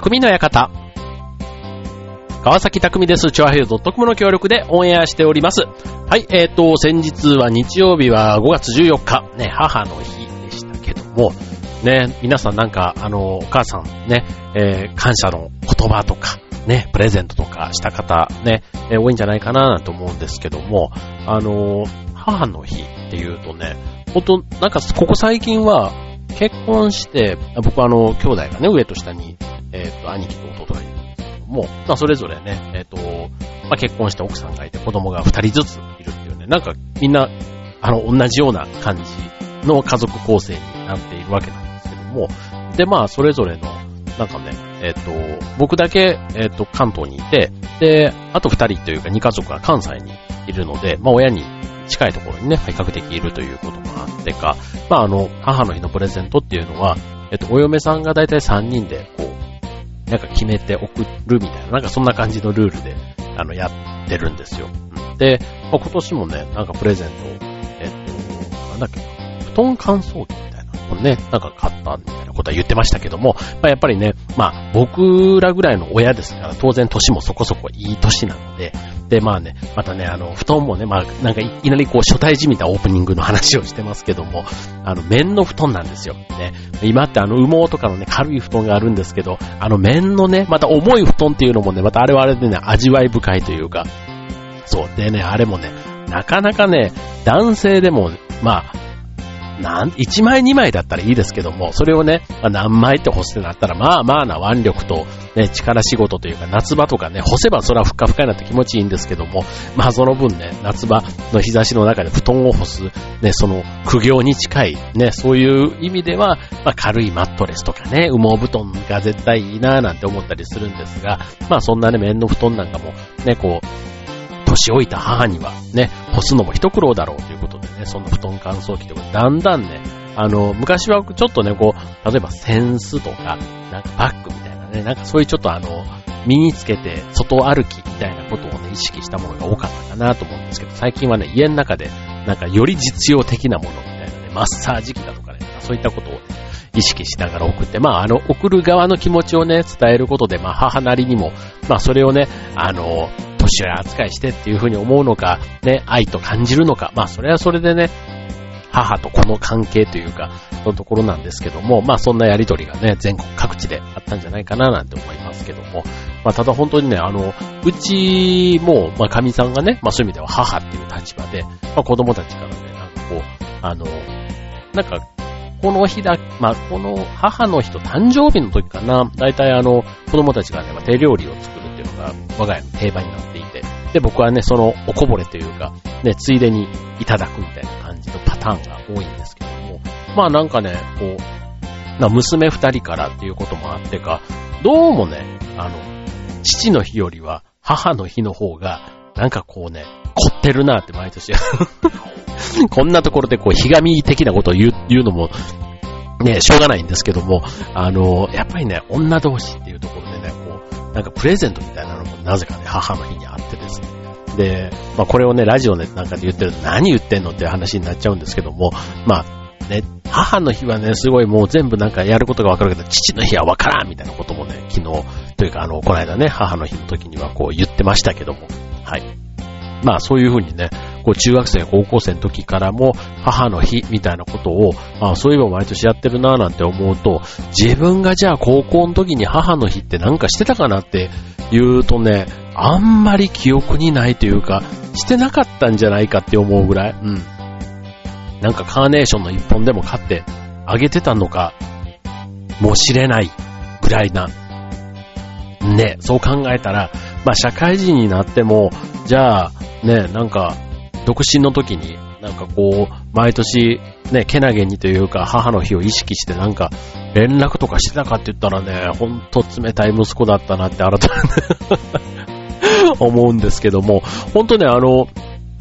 匠の館。川崎匠です。チュアヘルドットコムの協力でオンエアしております。はい、先日は日曜日は5月14日、ね、母の日でしたけども、ね、皆さんなんか、お母さんね、感謝の言葉とか、ね、プレゼントとかした方ね、多いんじゃないかななんて思うんですけども、母の日っていうとね、ほんと、なんかここ最近は結婚して、僕は兄弟がね、上と下に、兄貴と弟がいるんですけども、まあそれぞれね、まあ結婚して奥さんがいて子供が2人ずついるっていうね、なんかみんな、同じような感じの家族構成になっているわけなんですけども、でまあそれぞれの、なんかね、僕だけ、関東にいて、で、あと2人というか2家族が関西にいるので、まあ親に近いところにね、比較的いるということもあってか、まあ母の日のプレゼントっていうのは、お嫁さんがだいたい3人で、こう、なんか決めて送るみたいな、なんかそんな感じのルールで、やってるんですよ。で、まあ、今年もね、なんかプレゼントを、なんだっけ、布団乾燥機みたいなのをね、なんか買ったんで、ことは言ってましたけども、まあ、やっぱりね、まあ、僕らぐらいの親ですから当然年もそこそこいい年なので、でまあね、またね布団もね、まあ、なんかいきなりこう初対じみたオープニングの話をしてますけども、綿の布団なんですよ、ね、今って羽毛とかのね軽い布団があるんですけど、綿のねまた重い布団っていうのもね、またあれはあれでね味わい深いというか、そうでね、あれもねなかなかね男性でもまあ1枚2枚だったらいいですけども、それをね、まあ、何枚って干すってなったら、まあまあな腕力と、ね、力仕事というか、夏場とかね、干せばそれはふかふかになって気持ちいいんですけども、まあその分ね、夏場の日差しの中で布団を干す、ね、その苦行に近い、ね、そういう意味では、まあ軽いマットレスとかね、羽毛布団が絶対いいなぁなんて思ったりするんですが、まあそんなね、綿の布団なんかもね、こう、年老いた母にはね、干すのも一苦労だろうということでね、その布団乾燥機とかだんだんね、昔はちょっとね、こう、例えば扇子とか、なんかバッグみたいなね、なんかそういうちょっと身につけて外歩きみたいなことをね、意識したものが多かったかなと思うんですけど、最近はね、家の中で、なんかより実用的なものみたいなね、マッサージ機だとかね、そういったことを、ね、意識しながら送って、まあ送る側の気持ちをね、伝えることで、まあ母なりにも、まあそれをね、年寄り扱いしてっていう風に思うのか、ね、愛と感じるのか、まあそれはそれでね、母と子の関係というか、のところなんですけども、まあそんなやりとりがね、全国各地であったんじゃないかななんて思いますけども、まあただ本当にね、うちも、まあ神さんがね、まあそういう意味では母っていう立場で、まあ子供たちからね、なんかこう、なんか、この日だ、まあ、この母の日と誕生日の時かな、だいたい子供たちがね、まあ、手料理を作るっていうのが我が家の定番になっていて、で、僕はね、そのおこぼれというか、ね、ついでにいただくみたいな感じのパターンが多いんですけども、まあなんかね、こう、娘二人からっていうこともあってか、どうもね、父の日よりは母の日の方が、なんかこうね、凝ってるなって毎年こんなところでこうひがみ的なことを言うのもね、しょうがないんですけども、やっぱりね、女同士っていうところでね、こうなんかプレゼントみたいなのもなぜかね、母の日にあってですね、で、まあこれをね、ラジオなんかで言ってると何言ってんのっていう話になっちゃうんですけども、まあね、母の日はね、すごいもう全部なんかやることがわかるけど、父の日はわからんみたいなこともね、昨日というかこの間ね、母の日の時にはこう言ってましたけども、はい。まあそういう風にね、こう中学生、高校生の時からも母の日みたいなことを、ああそういえば毎年やってるなぁなんて思うと、自分がじゃあ高校の時に母の日ってなんかしてたかなって言うとね、あんまり記憶にないというか、してなかったんじゃないかって思うぐらい、うん。なんかカーネーションの一本でも買ってあげてたのか、もしれないぐらいな。ね、そう考えたら、まあ社会人になっても、じゃあね、なんか独身の時になんかこう毎年ね、けなげにというか母の日を意識してなんか連絡とかしてたかって言ったらね、ほんと冷たい息子だったなって改めて思うんですけども、ほんとね、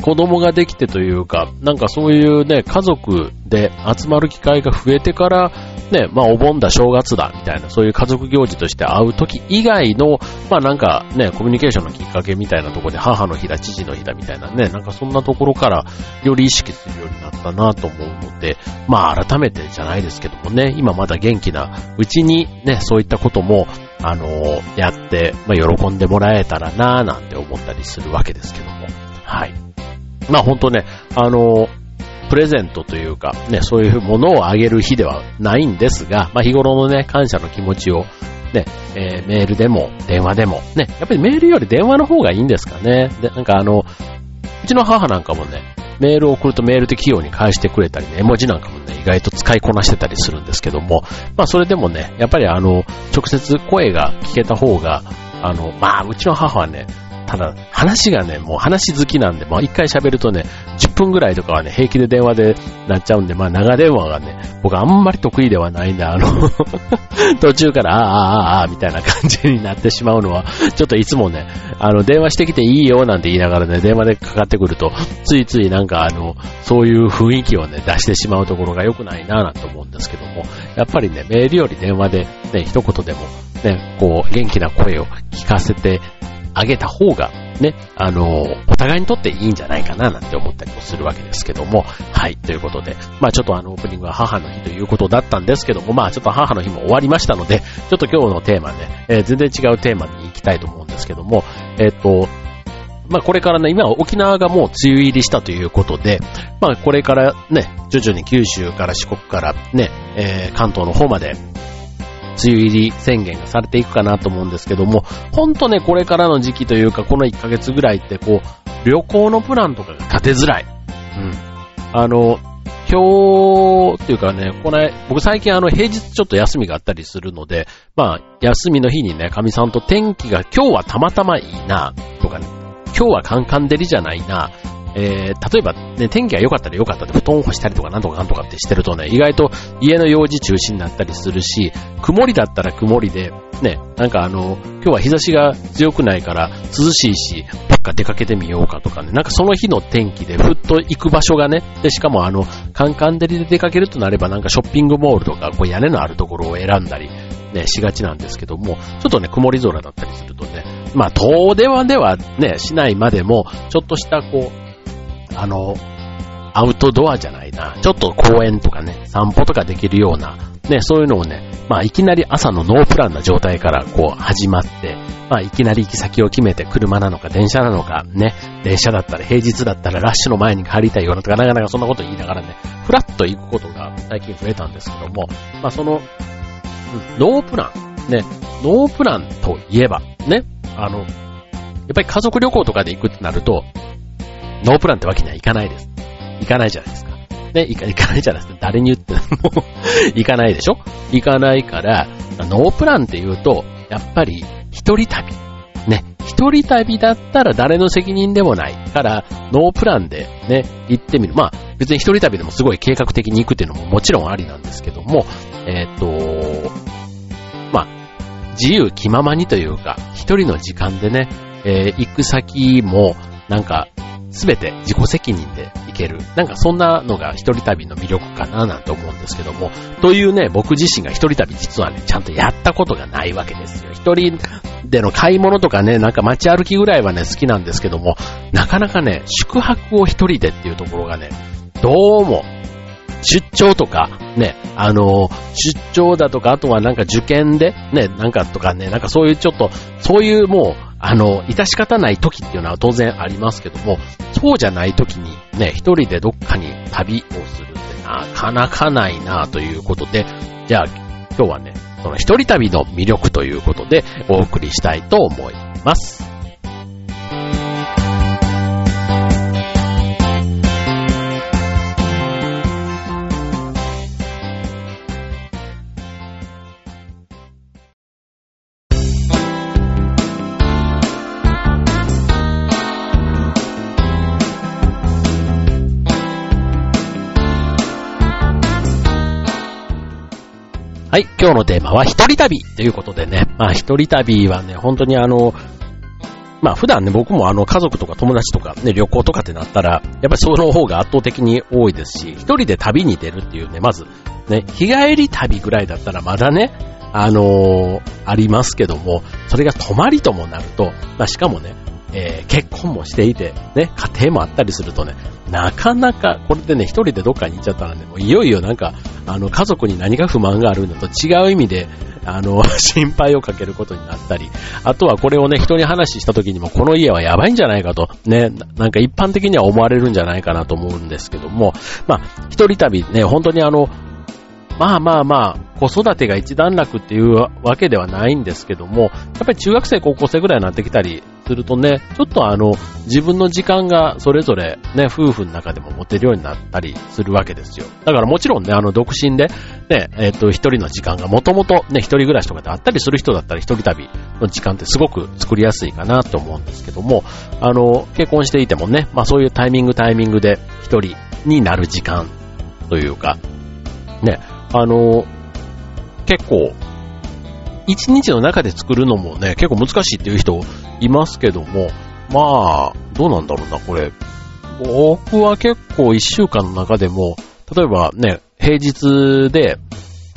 子供ができてというか、なんかそういうね、家族で集まる機会が増えてからね、まあお盆だ正月だみたいな、そういう家族行事として会う時以外の、まあなんかね、コミュニケーションのきっかけみたいなところで母の日だ父の日だみたいなね、なんかそんなところからより意識するようになったなと思うので、まあ改めてじゃないですけどもね、今まだ元気なうちにね、そういったこともやって、まあ、喜んでもらえたらなぁなんて思ったりするわけですけども。はい。まあほんとね、プレゼントというか、ね、そういうものをあげる日ではないんですが、まあ日頃のね、感謝の気持ちを、ね、メールでも、電話でも、ね、やっぱりメールより電話の方がいいんですかね。で、なんかうちの母なんかもね、メールを送るとメールで器用に返してくれたりね、絵文字なんかもね、意外と使いこなしてたりするんですけども、まあそれでもね、やっぱり直接声が聞けた方が、まあうちの母はね、ただ話がね、もう話好きなんで、まあ一回喋るとね、10分ぐらいとかはね、平気で電話でなっちゃうんで、まあ長電話がね、僕あんまり得意ではないんで、途中からみたいな感じになってしまうのは、ちょっといつもね、電話してきていいよなんて言いながらね、電話でかかってくると、ついついなんかそういう雰囲気をね、出してしまうところが良くないなぁなんて思うんですけども、やっぱりね、メールより電話でね、一言でもね、こう、元気な声を聞かせて、あげた方がね、お互いにとっていいんじゃないかななんて思ったりもするわけですけども、はい、ということで、まあちょっとオープニングは母の日ということだったんですけども、まあちょっと母の日も終わりましたので、ちょっと今日のテーマね、全然違うテーマに行きたいと思うんですけども、まあこれからね、今は沖縄がもう梅雨入りしたということで、まあこれからね、徐々に九州から四国からね、関東の方まで梅雨入り宣言がされていくかなと思うんですけども、ほんとね、これからの時期というか、この1ヶ月ぐらいってこう、旅行のプランとかが立てづらい。うん。今日っていうかね、僕最近平日ちょっと休みがあったりするので、まあ、休みの日にね、かみさんと天気が今日はたまたまいいな、とかね、今日はカンカン照りじゃないな、例えばね、天気が良かったら良かったで布団を干したりとかなんとかなんとかってしてるとね、意外と家の用事中心になったりするし、曇りだったら曇りでね、なんか今日は日差しが強くないから涼しいし、どっか出かけてみようかとかね、なんかその日の天気でふっと行く場所がね、でしかもカンカン照りで出かけるとなれば、なんかショッピングモールとかこう屋根のあるところを選んだりね、しがちなんですけども、ちょっとね、曇り空だったりするとね、まあ遠出はではね、しないまでも、ちょっとしたこう、アウトドアじゃないな、ちょっと公園とかね、散歩とかできるような、ね、そういうのをね、まあいきなり朝のノープランな状態からこう始まって、まあいきなり行き先を決めて車なのか電車なのかね、電車だったら平日だったらラッシュの前に帰りたいようなとか、なかなかそんなこと言いながらね、フラッと行くことが最近増えたんですけども、まあその、ノープラン、ね、ノープランといえば、ね、やっぱり家族旅行とかで行くってなると、ノープランってわけにはいかないです。いかないじゃないですか。ね、いかないじゃないですか。誰に言っても、いかないでしょ？いかないから、ノープランって言うと、やっぱり、一人旅。ね、一人旅だったら誰の責任でもないから、ノープランでね、行ってみる。まあ、別に一人旅でもすごい計画的に行くっていうのももちろんありなんですけども、まあ、自由気ままにというか、一人の時間でね、行く先も、なんか、すべて自己責任でいける。なんかそんなのが一人旅の魅力かななんて思うんですけども。というね、僕自身が一人旅実はね、ちゃんとやったことがないわけですよ。一人での買い物とかね、なんか街歩きぐらいはね、好きなんですけども、なかなかね、宿泊を一人でっていうところがね、どうも、出張とか、ね、出張だとか、あとはなんか受験で、ね、なんかとかね、なんかそういうちょっと、そういうもう、致し方ない時っていうのは当然ありますけども、そうじゃない時にね、一人でどっかに旅をするってなかなかないなということで、じゃあ今日はね、その一人旅の魅力ということでお送りしたいと思います。はい、今日のテーマは一人旅ということでね、まあ一人旅はね、本当にまあ普段ね、僕も家族とか友達とかね、旅行とかってなったら、やっぱりその方が圧倒的に多いですし、一人で旅に出るっていうね、まずね、日帰り旅ぐらいだったらまだね、ありますけども、それが泊まりともなると、まあしかもね、結婚もしていて、ね、家庭もあったりするとね、なかなか、これでね、一人でどっかに行っちゃったらね、もういよいよなんか、家族に何が不満があるのと違う意味で心配をかけることになったり、あとはこれをね、人に話した時にもこの家はやばいんじゃないかとね、なんか一般的には思われるんじゃないかなと思うんですけども、まあ一人旅ね、本当に子育てが一段落っていうわけではないんですけども、やっぱり中学生高校生ぐらいになってきたりするとね、ちょっと自分の時間がそれぞれね、夫婦の中でも持てるようになったりするわけですよ。だからもちろんね、独身でね、一人の時間がもともとね、一人暮らしとかであったりする人だったら一人旅の時間ってすごく作りやすいかなと思うんですけども、結婚していてもね、まあそういうタイミングで一人になる時間というか、ね、結構一日の中で作るのもね、結構難しいっていう人いますけども、まあどうなんだろうな、これ僕は結構一週間の中でも、例えばね、平日で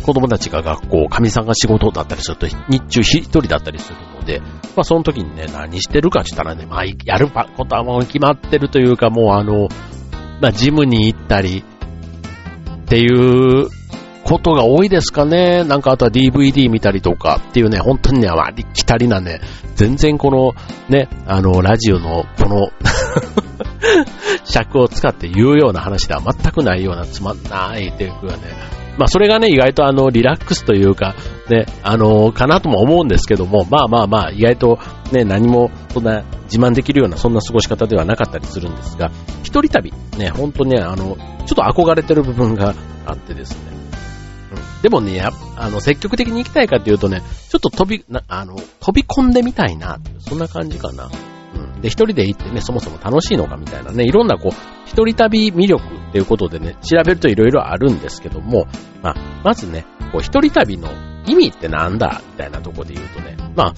子供たちが学校、かみさんが仕事だったりすると日中一人だったりするので、まあその時にね、何してるかって言ったらね、まあやることはもう決まってるというか、もうまあジムに行ったりっていうことが多いですかね。なんかあとは DVD 見たりとかっていうね、本当にね、ありきたりなね、全然このね、ラジオのこの尺を使って言うような話では全くないような、つまんないっていうかね、まあそれがね、意外とリラックスというかね、かなとも思うんですけども、まあ意外とね、何もそんな自慢できるようなそんな過ごし方ではなかったりするんですが、一人旅ね、本当にね、ちょっと憧れてる部分があってですね、でもね、積極的に行きたいかというとね、ちょっと飛び込んでみたいなっていう、そんな感じかな。うん。で、一人で行ってね、そもそも楽しいのかみたいなね、いろんな一人旅魅力っていうことでね、調べるといろいろあるんですけども、まあ、まずね、一人旅の意味ってなんだみたいなとこで言うとね、まあ、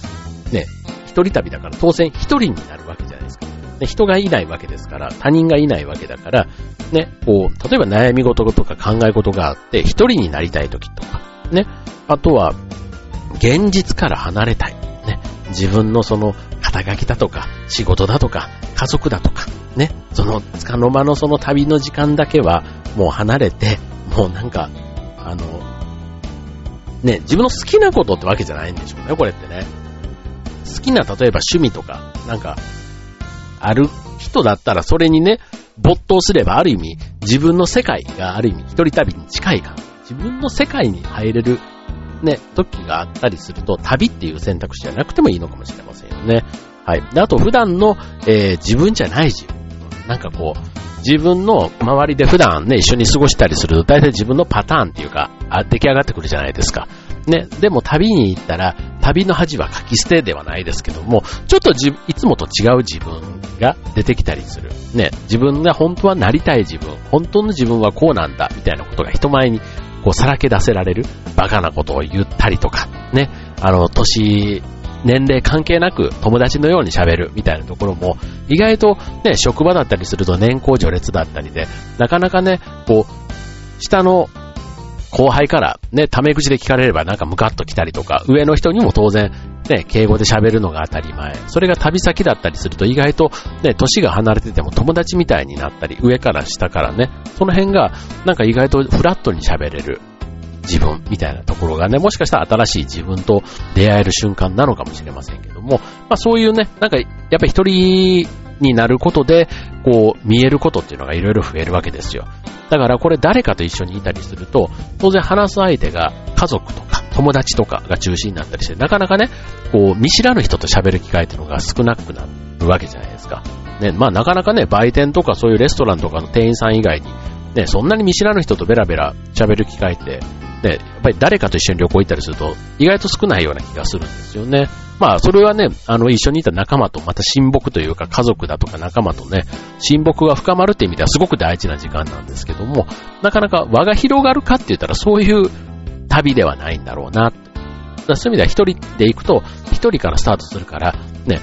ね、一人旅だから当然一人になるわけじゃないですか。ね、人がいないわけですから、他人がいないわけだから、ね、例えば悩み事とか考え事があって、一人になりたいときとか、ね、あとは、現実から離れたい。ね、自分のその、肩書きだとか、仕事だとか、家族だとか、ね、その、つかの間のその旅の時間だけは、もう離れて、もうなんか、ね、自分の好きなことってわけじゃないんでしょうね、これってね。好きな、例えば趣味とか、なんか、ある人だったらそれにね、没頭すればある意味、自分の世界がある意味、一人旅に近い感じ。自分の世界に入れる、ね、時があったりすると、旅っていう選択肢じゃなくてもいいのかもしれませんよね。はい。で、あと普段の、自分じゃない自分。なんか自分の周りで普段ね、一緒に過ごしたりすると、大体自分のパターンっていうか、出来上がってくるじゃないですか。ね、でも旅に行ったら、旅の恥は書き捨てではないですけども、ちょっといつもと違う自分が出てきたりする。ね、自分が本当はなりたい自分、本当の自分はこうなんだ、みたいなことが人前にさらけ出せられる、バカなことを言ったりとか、ね、年齢関係なく友達のように喋るみたいなところも、意外とね、職場だったりすると年功序列だったりで、なかなかね、下の後輩からね、ため口で聞かれればなんかムカッと来たりとか、上の人にも当然ね、敬語で喋るのが当たり前。それが旅先だったりすると意外とね、歳が離れてても友達みたいになったり、上から下からね、その辺がなんか意外とフラットに喋れる自分みたいなところがね、もしかしたら新しい自分と出会える瞬間なのかもしれませんけども、まあそういうね、なんかやっぱり一人になることで見えることっていうのがいろいろ増えるわけですよ。だからこれ誰かと一緒にいたりすると、当然話す相手が家族とか友達とかが中心になったりして、なかなかね、見知らぬ人と喋る機会っていうのが少なくなるわけじゃないですか。ね、まあなかなかね、売店とかそういうレストランとかの店員さん以外にね、そんなに見知らぬ人とベラベラ喋る機会ってね、やっぱり誰かと一緒に旅行行ったりすると意外と少ないような気がするんですよね。まあそれはね、一緒にいた仲間とまた親睦というか、家族だとか仲間とね、親睦が深まるって意味ではすごく大事な時間なんですけども、なかなか輪が広がるかって言ったらそういう旅ではないんだろうな。そういう意味では一人で行くと一人からスタートするからね、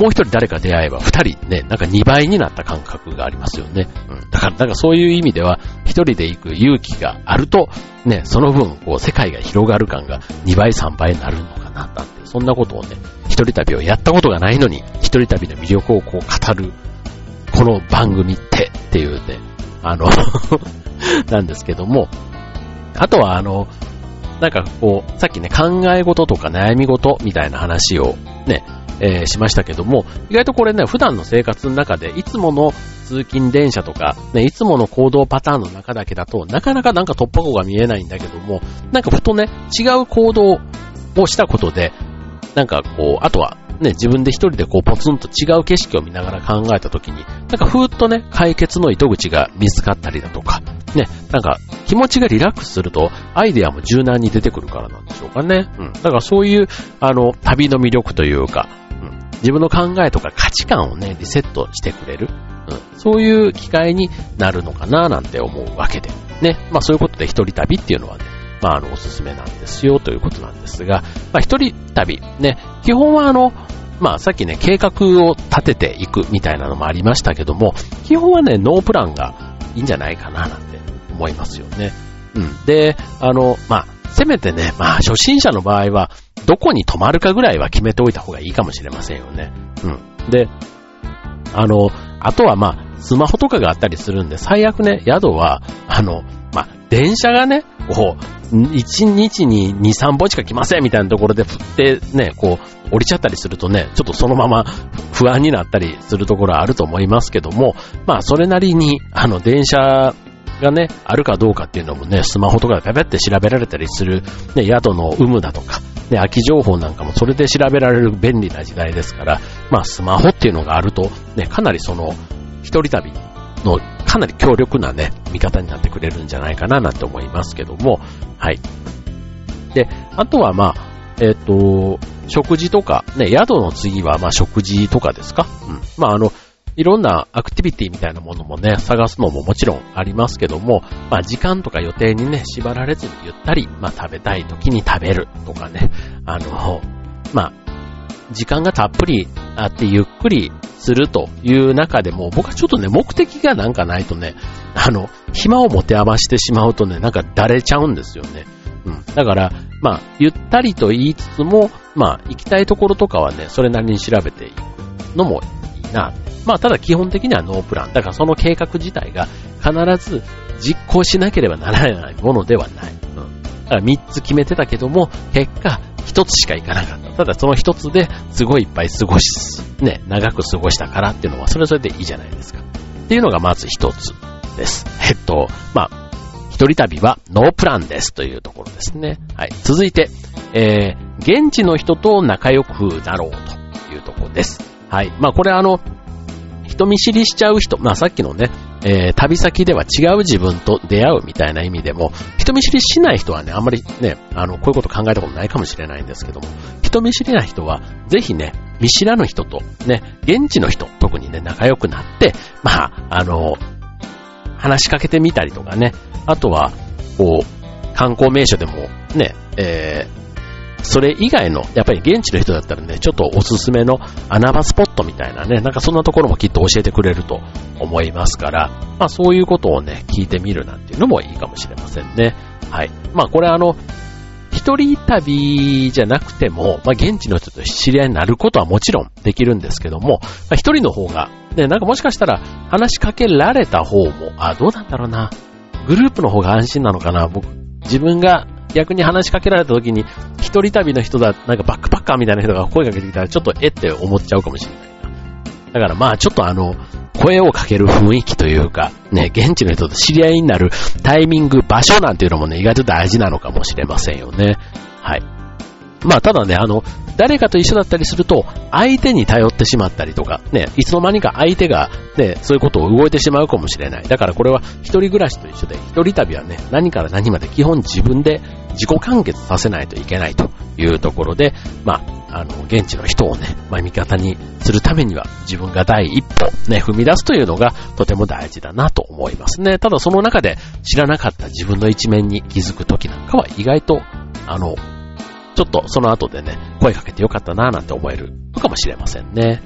もう一人誰か出会えば二人ね、なんか二倍になった感覚がありますよね。うん、だからなんかそういう意味では一人で行く勇気があるとね、その分世界が広がる感が2倍3倍になるのかな、なんてそんなことをね、一人旅をやったことがないのに一人旅の魅力を語るこの番組っていうね、なんですけども、あとはなんかこう、さっきね、考え事とか悩み事みたいな話をね、しましたけども、意外とこれね、普段の生活の中で、いつもの通勤電車とか、ね、いつもの行動パターンの中だけだと、なかなかなんか突破口が見えないんだけども、なんかふとね、違う行動をしたことで、なんかこう、あとはね、自分で一人でこう、ポツンと違う景色を見ながら考えたときに、なんかふーっとね、解決の糸口が見つかったりだとか、ね、なんか気持ちがリラックスするとアイデアも柔軟に出てくるからなんでしょうかね。うん。だからそういう旅の魅力というか、うん、自分の考えとか価値観をねリセットしてくれる、うん、そういう機会になるのかななんて思うわけでね。まあそういうことで一人旅っていうのはね、まあおすすめなんですよということなんですが、まあ一人旅ね、基本はまあさっきね計画を立てていくみたいなのもありましたけども、基本はねノープランがいいんじゃないかななんて思いますよね。うん。で、まあ、せめてね、まあ、初心者の場合は、どこに泊まるかぐらいは決めておいた方がいいかもしれませんよね。うん。で、あとはまあ、スマホとかがあったりするんで、最悪ね、宿は、まあ、電車がね、こう、1日に2、3本しか来ませんみたいなところで振ってね、こう、降りちゃったりするとね、ちょっとそのまま不安になったりするところはあると思いますけども、まあ、それなりに、電車、がね、あるかどうかっていうのもね、スマホとかでペペって調べられたりする、ね、宿の有無だとか、ね、空き情報なんかもそれで調べられる便利な時代ですから、まあスマホっていうのがあると、ね、かなりその、一人旅のかなり強力なね、味方になってくれるんじゃないかななんて思いますけども、はい。で、あとはまあ、食事とか、ね、宿の次はまあ食事とかですか、うん。まあいろんなアクティビティみたいなものもね、探すのももちろんありますけども、まあ時間とか予定にね、縛られずにゆったり、まあ食べたい時に食べるとかね、まあ、時間がたっぷりあってゆっくりするという中でも、僕はちょっとね、目的がなんかないとね、暇を持て余してしまうとね、なんかだれちゃうんですよね。うん。だから、まあ、ゆったりと言いつつも、まあ、行きたいところとかはね、それなりに調べていくのもいいな。まあただ基本的にはノープラン。だからその計画自体が必ず実行しなければならないものではない。うん。だから3つ決めてたけども、結果1つしかいかなかった。ただその1つですごいいっぱい長く過ごしたからっていうのはそれぞれでいいじゃないですか。っていうのがまず1つです。まあ、一人旅はノープランですというところですね。はい。続いて、現地の人と仲良くなろうというところです。はい。まあこれ人見知りしちゃう人、まあさっきのね、旅先では違う自分と出会うみたいな意味でも、人見知りしない人はね、あんまりね、こういうこと考えたことないかもしれないんですけども、人見知りな人は、ぜひね、見知らぬ人とね、現地の人、特にね、仲良くなって、まあ、話しかけてみたりとかね、あとは、こう、観光名所でもね、それ以外の、やっぱり現地の人だったらね、ちょっとおすすめの穴場スポットみたいなね、なんかそんなところもきっと教えてくれると思いますから、まあそういうことをね、聞いてみるなんていうのもいいかもしれませんね。はい。まあこれ一人旅じゃなくても、まあ現地の人と知り合いになることはもちろんできるんですけども、まあ、一人の方が、ね、なんかもしかしたら話しかけられた方も、どうなんだろうな。グループの方が安心なのかな。自分が逆に話しかけられた時に一人旅の人だ、なんかバックパッカーみたいな人が声かけてきたらちょっとって思っちゃうかもしれないな。だからまあちょっと声をかける雰囲気というかね、現地の人と知り合いになるタイミング、場所なんていうのもね、意外と大事なのかもしれませんよね。はい。まあただね、誰かと一緒だったりすると相手に頼ってしまったりとかね、いつの間にか相手がね、そういうことを動いてしまうかもしれない。だからこれは一人暮らしと一緒で、一人旅はね、何から何まで基本自分で自己完結させないといけないというところで、まあ、現地の人をね、まあ、味方にするためには自分が第一歩ね、踏み出すというのがとても大事だなと思いますね。ただその中で知らなかった自分の一面に気づくときなんかは意外と、ちょっとその後でね、声かけてよかったなぁなんて思えるのかもしれませんね。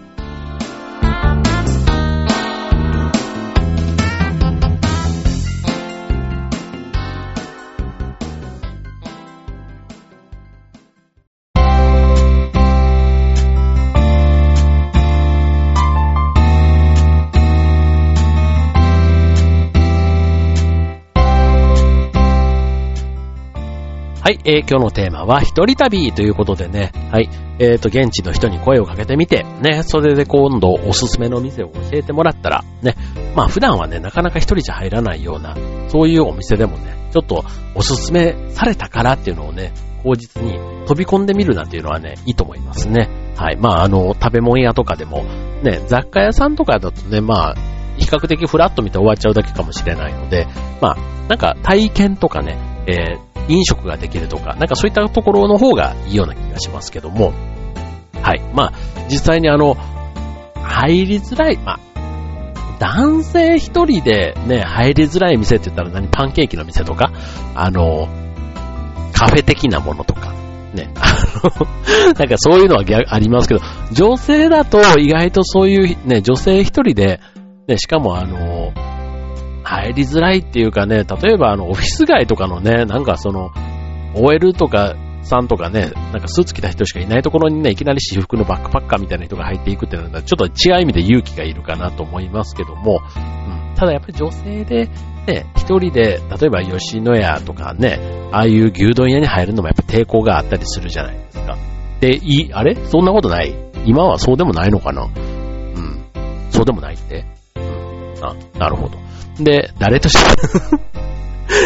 はい、今日のテーマは一人旅ということでね、はい、現地の人に声をかけてみて、ね、それで今度おすすめの店を教えてもらったら、ね、まあ普段はね、なかなか一人じゃ入らないような、そういうお店でもね、ちょっとおすすめされたからっていうのをね、口実に飛び込んでみるなんていうのはね、いいと思いますね。はい、まあ食べ物屋とかでも、ね、雑貨屋さんとかだとね、まあ、比較的フラッと見て終わっちゃうだけかもしれないので、まあ、なんか体験とかね、飲食ができるとか、なんかそういったところの方がいいような気がしますけども、はい。まあ、実際に入りづらい、まあ、男性一人でね、入りづらい店って言ったらパンケーキの店とか、カフェ的なものとか、ね、なんかそういうのはありますけど、女性だと意外とそういうね、女性一人で、ね、しかも入りづらいっていうかね、例えばオフィス街とかのね、なんかOL とかさんとかね、なんかスーツ着た人しかいないところにね、いきなり私服のバックパッカーみたいな人が入っていくっていうのは、ちょっと違う意味で勇気がいるかなと思いますけども、うん、ただやっぱり女性でね、一人で、例えば吉野家とかね、ああいう牛丼屋に入るのもやっぱ抵抗があったりするじゃないですか。で、あれ？そんなことない？今はそうでもないのかな？うん。そうでもないって。うん。あ、なるほど。で、誰と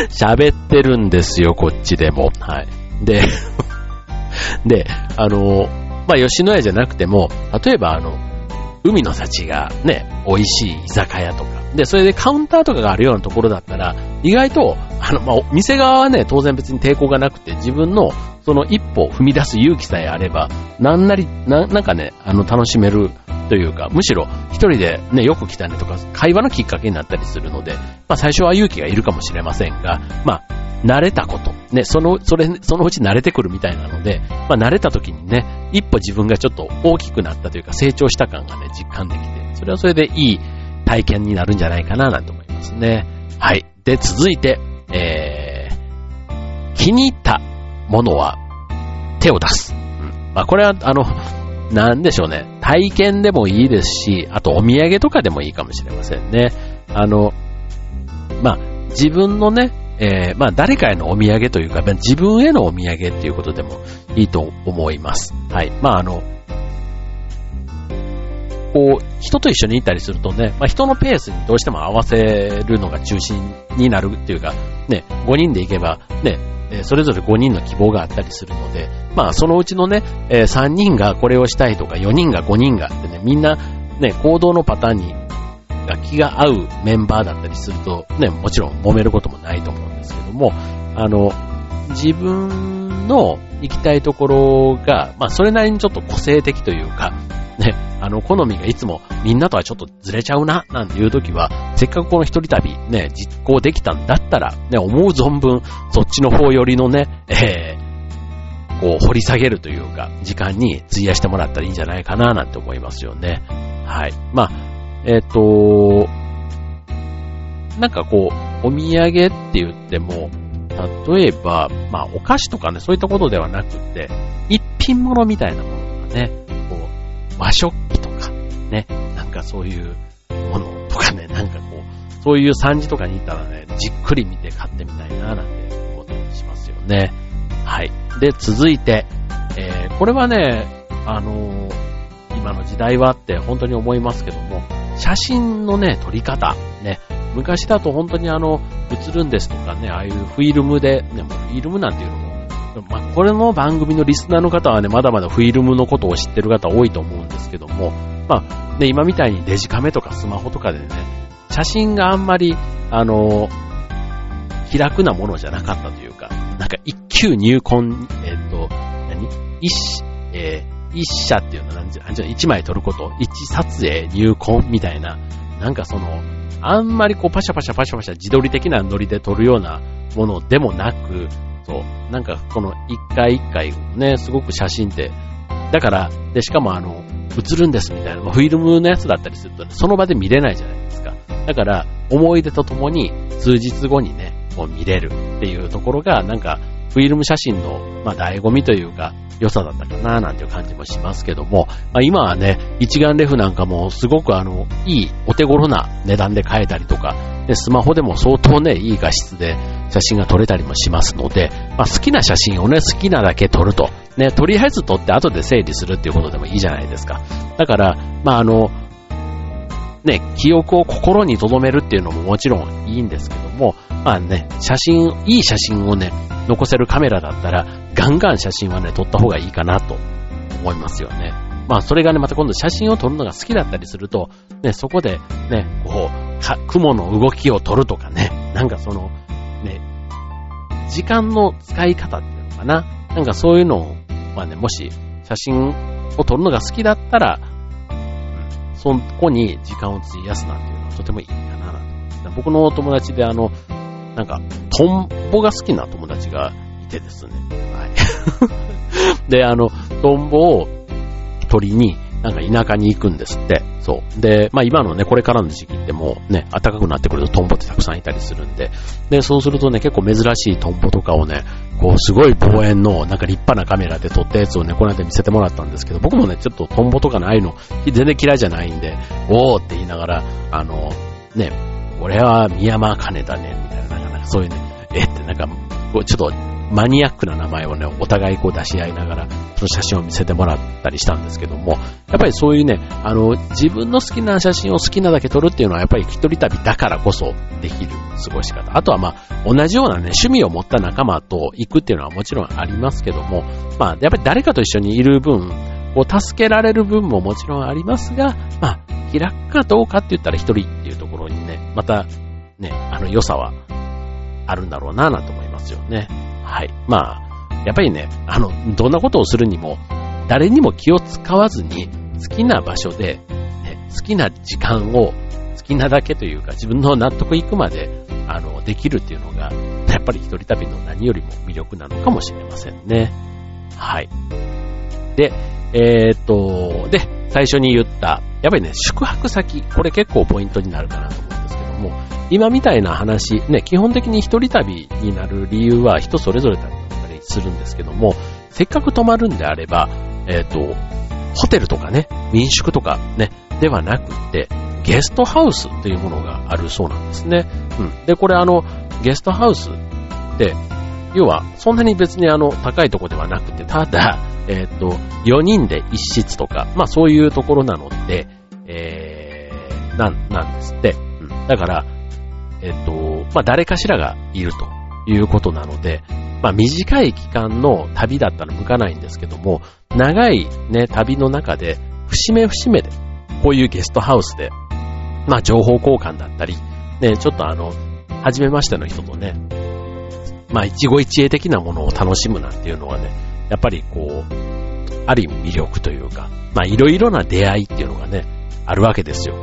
喋ってるんですよ、こっちでも。はい。で、まあ、吉野家じゃなくても、例えば海の幸がね、美味しい居酒屋とか。で、それでカウンターとかがあるようなところだったら、意外と、まあ、店側はね、当然別に抵抗がなくて、自分のその一歩踏み出す勇気さえあれば、なんかね、楽しめるというか、むしろ一人でね、よく来たねとか、会話のきっかけになったりするので、まあ最初は勇気がいるかもしれませんが、まあ、慣れたこと、ね、そのうち慣れてくるみたいなので、まあ慣れた時にね、一歩自分がちょっと大きくなったというか、成長した感がね、実感できて、それはそれでいい体験になるんじゃないかな、なんて思いますね。はい。で、続いて、気に入ったものは手を出す。うん、まあ、これは、なんでしょうね。体験でもいいですし、あとお土産とかでもいいかもしれませんね。まあ、自分のね、まあ、誰かへのお土産というか、自分へのお土産っていうことでもいいと思います。はい。まあ、こう人と一緒にいたりするとね、まあ、人のペースにどうしても合わせるのが中心になるっていうか、ね、5人で行けば、ね、それぞれ5人の希望があったりするので、まあ、そのうちのね、3人がこれをしたいとか4人が5人がってね、みんな、ね、行動のパターンに気が合うメンバーだったりすると、ね、もちろん揉めることもないと思うんですけども、自分の行きたいところが、まあ、それなりにちょっと個性的というか、ね、好みがいつもみんなとはちょっとずれちゃうな、なんていう時は、せっかくこの一人旅ね、実行できたんだったら、ね、思う存分、そっちの方よりのね、こう、掘り下げるというか、時間に費やしてもらったらいいんじゃないかな、なんて思いますよね。はい。まあ、なんかこう、お土産って言っても、例えば、まあ、お菓子とかね、そういったことではなくて、一品物みたいなものとかね、和食器とか、ね、なんかそういうものとかね、なんかこう、そういう産地とかに行ったらね、じっくり見て買ってみたいな、なんて思ったりしますよね。はい。で、続いて、これはね、今の時代はって本当に思いますけども、写真のね、撮り方、ね、昔だと本当に映るんですとかね、ああいうフィルムで、ね、もうフィルムなんていうのも、まあ、これの番組のリスナーの方はね、まだまだフィルムのことを知ってる方多いと思うんですけども、まあね、今みたいにデジカメとかスマホとかでね、写真があんまり、気楽なものじゃなかったというか、なんか一級入魂、一写っていうのは一枚撮ること、一撮影入魂みたいな、なんかあんまりこうパシャパシャパシャパシャ自撮り的なノリで撮るようなものでもなく、そうなんかこの一回一回ね、すごく写真ってだからで、しかも映るんですみたいなフィルムのやつだったりすると、ね、その場で見れないじゃないですか。だから思い出とともに数日後にね、こう見れるっていうところが、なんかフィルム写真の、まあ、醍醐味というか良さだったかな、なんていう感じもしますけども、まあ、今はね、一眼レフなんかもすごくいいお手頃な値段で買えたりとか、でスマホでも相当ね、いい画質で写真が撮れたりもしますので、まあ、好きな写真をね、好きなだけ撮ると。ね、とりあえず撮って後で整理するっていうことでもいいじゃないですか。だから、まあね、記憶を心に留めるっていうのももちろんいいんですけども、まあね、いい写真をね、残せるカメラだったら、ガンガン写真はね、撮った方がいいかなと思いますよね。まあそれがね、また今度写真を撮るのが好きだったりすると、ね、そこでね、こう、雲の動きを撮るとかね、なんかその、ね、時間の使い方っていうのかな、なんかそういうのを、まあね、もし写真を撮るのが好きだったら、そこに時間を費やすなんていうのはとてもいいかなと思います。僕の友達でなんか、トンボが好きな友達がいてですね。はい。で、トンボを取りに、なんか田舎に行くんですって。そう。で、まあ今のね、これからの時期ってもうね、暖かくなってくるとトンボってたくさんいたりするんで、で、そうするとね、結構珍しいトンボとかをね、こう、すごい望遠の、なんか立派なカメラで撮ったやつをね、この間見せてもらったんですけど、僕もね、ちょっとトンボとかのああいうの、全然嫌いじゃないんで、おーって言いながら、ね、俺はミヤマカネだね、みたいな、なんかそういうね、ってなんか、こうちょっとマニアックな名前をね、お互いこう出し合いながら、その写真を見せてもらったりしたんですけども、やっぱりそういうね、自分の好きな写真を好きなだけ撮るっていうのは、やっぱり一人旅だからこそできる過ごし方。あとはまあ、同じようなね、趣味を持った仲間と行くっていうのはもちろんありますけども、まあ、やっぱり誰かと一緒にいる分、こう、助けられる分ももちろんありますが、まあ、気楽かどうかって言ったら一人っていうところにね、また、ね、良さはあるんだろうなぁなと思いますよね。はい。まあ、やっぱりね、どんなことをするにも、誰にも気を使わずに、好きな場所で、ね、好きな時間を、好きなだけというか、自分の納得いくまで、できるっていうのが、やっぱり一人旅の何よりも魅力なのかもしれませんね。はい。で、で、最初に言った、やっぱりね、宿泊先、これ結構ポイントになるかなと思うんですけども、今みたいな話、ね、基本的に一人旅になる理由は人それぞれだったりするんですけども、せっかく泊まるんであれば、ホテルとかね、民宿とかね、ではなくて、ゲストハウスというものがあるそうなんですね。うん。で、これゲストハウスって、要は、そんなに別に高いとこではなくて、ただ、4人で1室とか、まあそういうところなので、なんですって。うん。だから、まあ、誰かしらがいるということなので、まあ、短い期間の旅だったら向かないんですけども、長いね、旅の中で、節目節目で、こういうゲストハウスで、まあ、情報交換だったり、ね、ちょっと初めましての人とね、まあ、一期一会的なものを楽しむなんていうのはね、やっぱりこう、ある意味魅力というか、まあ、いろいろな出会いっていうのがね、あるわけですよ。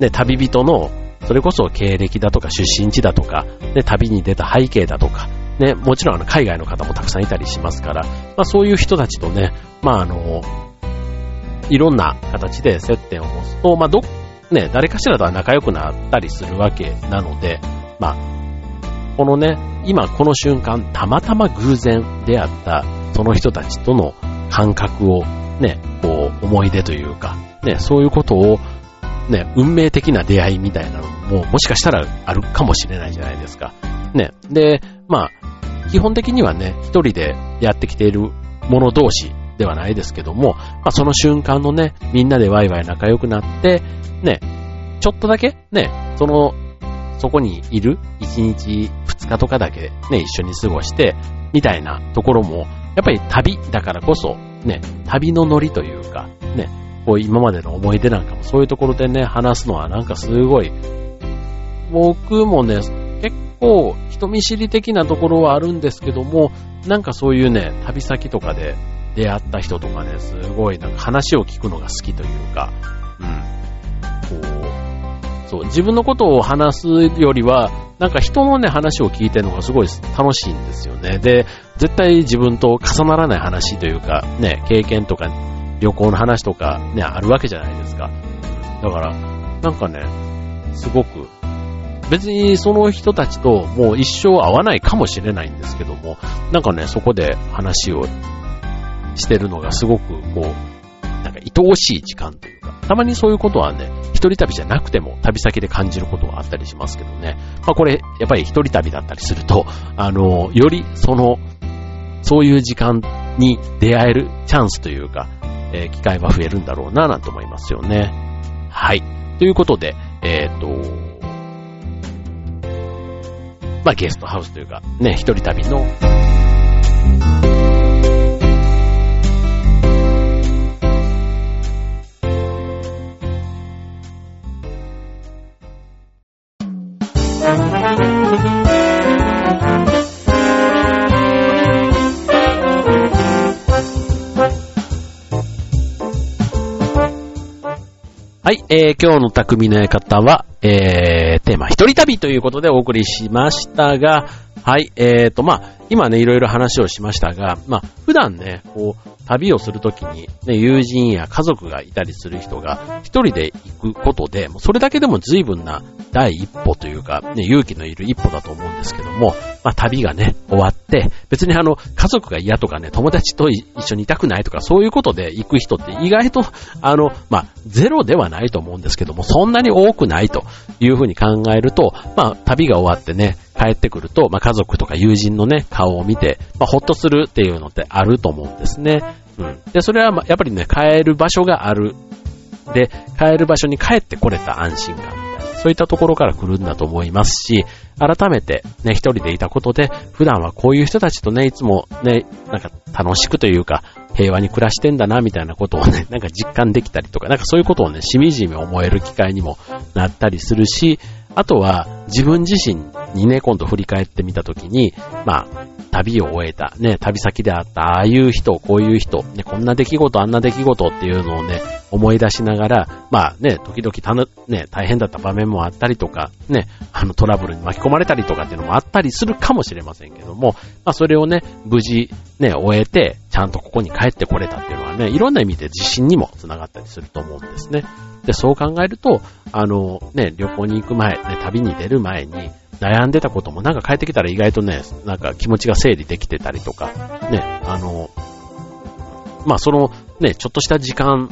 ね、旅人の、それこそ経歴だとか出身地だとか、ね、旅に出た背景だとか、ね、もちろん海外の方もたくさんいたりしますから、まあそういう人たちとね、まあいろんな形で接点を持つと、まあね、誰かしらとは仲良くなったりするわけなので、まあ、このね、今この瞬間、たまたま偶然出会ったその人たちとの感覚をね、こう思い出というか、ね、そういうことをね、運命的な出会いみたいなのももしかしたらあるかもしれないじゃないですか。ね。で、まあ、基本的にはね、一人でやってきている者同士ではないですけども、まあその瞬間のね、みんなでワイワイ仲良くなって、ね、ちょっとだけ、ね、そこにいる1日2日とかだけね、一緒に過ごして、みたいなところも、やっぱり旅だからこそ、ね、旅のノリというか、ね、今までの思い出なんかもそういうところでね、話すのはなんかすごい、僕もね、結構人見知り的なところはあるんですけども、なんかそういうね、旅先とかで出会った人とかね、すごいなんか話を聞くのが好きというか、うん、そう、自分のことを話すよりは、なんか人のね、話を聞いてるのがすごい楽しいんですよね。で、絶対自分と重ならない話というか、ね、経験とか、旅行の話とかね、あるわけじゃないですか。だから、なんかね、すごく、別にその人たちともう一生会わないかもしれないんですけども、なんかね、そこで話をしてるのがすごくこう、なんか愛おしい時間というか、たまにそういうことはね、一人旅じゃなくても旅先で感じることはあったりしますけどね。まあこれやっぱり一人旅だったりすると、よりそういう時間に出会えるチャンスというか、機会は増えるんだろうななんて思いますよね。はい。ということで、まあゲストハウスというかね、一人旅のはい、今日の匠の館は、テーマ一人旅ということでお送りしましたが、はい、今ねいろいろ話をしましたが、まあ普段ねこう旅をするときに、ね、友人や家族がいたりする人が一人で行くことで、それだけでも随分な第一歩というか、ね、勇気のいる一歩だと思うんですけども、まあ旅がね終わって別に家族が嫌とかね、友達と一緒にいたくないとかそういうことで行く人って意外とまあゼロではないと思うんですけども、そんなに多くないというふうに考えると、まあ旅が終わってね帰ってくると、まあ家族とか友人のね顔を見て、まあほっとするっていうのってあると思うんですね。うん。でそれはやっぱりね帰る場所があるで帰る場所に帰ってこれた安心感。そういったところから来るんだと思いますし、改めてね一人でいたことで、普段はこういう人たちとねいつもねなんか楽しくというか平和に暮らしてんだなみたいなことをねなんか実感できたりとか、なんかそういうことをねしみじみ思える機会にもなったりするし、あとは自分自身にね今度振り返ってみたときに、まあ旅を終えたね旅先であったああいう人こういう人ねこんな出来事あんな出来事っていうのをね思い出しながら、まあね時々大変だった場面もあったりとかねトラブルに巻き込まれたりとかっていうのもあったりするかもしれませんけども、まあそれをね無事ね終えてちゃんとここに帰ってこれたっていうのはねいろんな意味で自信にもつながったりすると思うんですね。でそう考えると旅行に行く前ね旅に出る前に悩んでたこともなんか帰ってきたら意外とねなんか気持ちが整理できてたりとかね、まあそのねちょっとした時間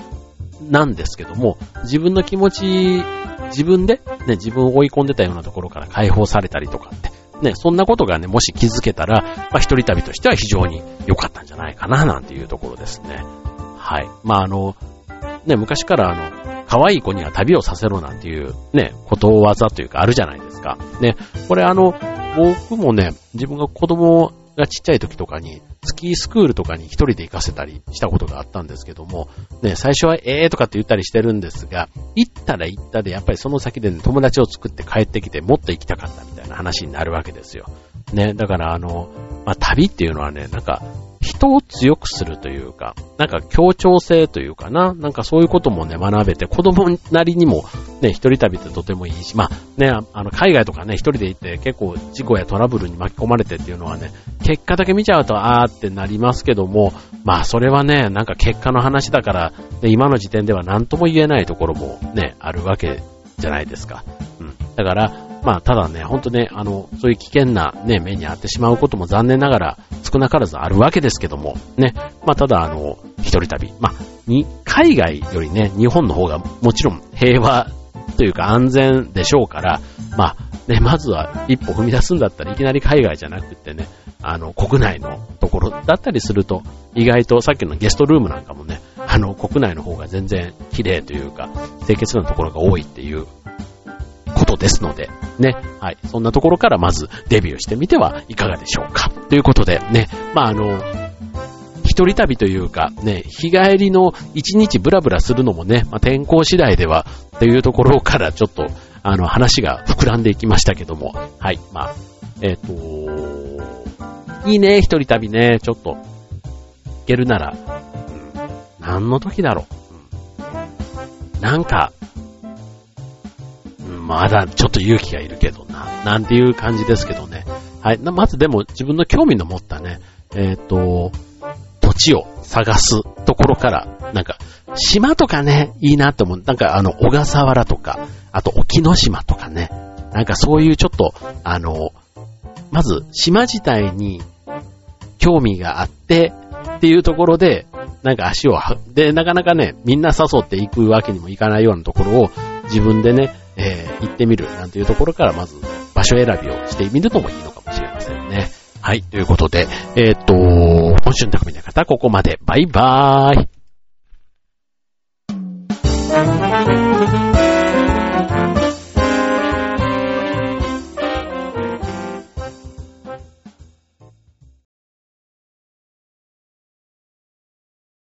なんですけども、自分の気持ち自分でね自分を追い込んでたようなところから解放されたりとかってね、そんなことがねもし気づけたら、まあ一人旅としては非常に良かったんじゃないかななんていうところですね。はい。まあね昔から可愛い子には旅をさせろなんていうねことわざというかあるじゃないですかね。これ僕もね自分が子供がちっちゃい時とかにスキースクールとかに一人で行かせたりしたことがあったんですけどもね、最初はとかって言ったりしてるんですが、行ったら行ったでやっぱりその先で、ね、友達を作って帰ってきてもっと行きたかったみたいな話になるわけですよね。だからまあ、旅っていうのはねなんか人を強くするというか、なんか協調性というかな、なんかそういうこともね学べて、子供なりにもね一人旅ってとてもいいし、まあね海外とかね一人で行って結構事故やトラブルに巻き込まれてっていうのはね結果だけ見ちゃうとあーってなりますけども、まあそれはねなんか結果の話だから、ね、今の時点では何とも言えないところもねあるわけじゃないですか。うん。だから。まあただね本当ねそういう危険なね目に遭ってしまうことも残念ながら少なからずあるわけですけどもね、まあただ一人旅まあ海外よりね日本の方がもちろん平和というか安全でしょうから、まあねまずは一歩踏み出すんだったらいきなり海外じゃなくってね国内のところだったりすると、意外とさっきのゲストルームなんかもね国内の方が全然綺麗というか清潔なところが多いっていうことですのでね、はい、そんなところからまずデビューしてみてはいかがでしょうかということでね、まあ一人旅というかね日帰りの一日ブラブラするのもね、まあ、天候次第ではというところからちょっと話が膨らんでいきましたけども、はい、まあいいね一人旅ね、ちょっと行けるなら、何の時だろう、なんかまだちょっと勇気がいるけどな、なんていう感じですけどね。はい。まずでも自分の興味の持ったね、土地を探すところから、なんか、島とかね、いいなと思う。なんか小笠原とか、あと沖ノ島とかね。なんかそういうちょっと、まず島自体に興味があってっていうところで、なんか足をでなかなかねみんな誘っていくわけにもいかないようなところを自分でね、行ってみるなんていうところからまず場所選びをしてみるのもいいのかもしれませんね。はい、ということで今週の匠の方ここまで。バイバーイ。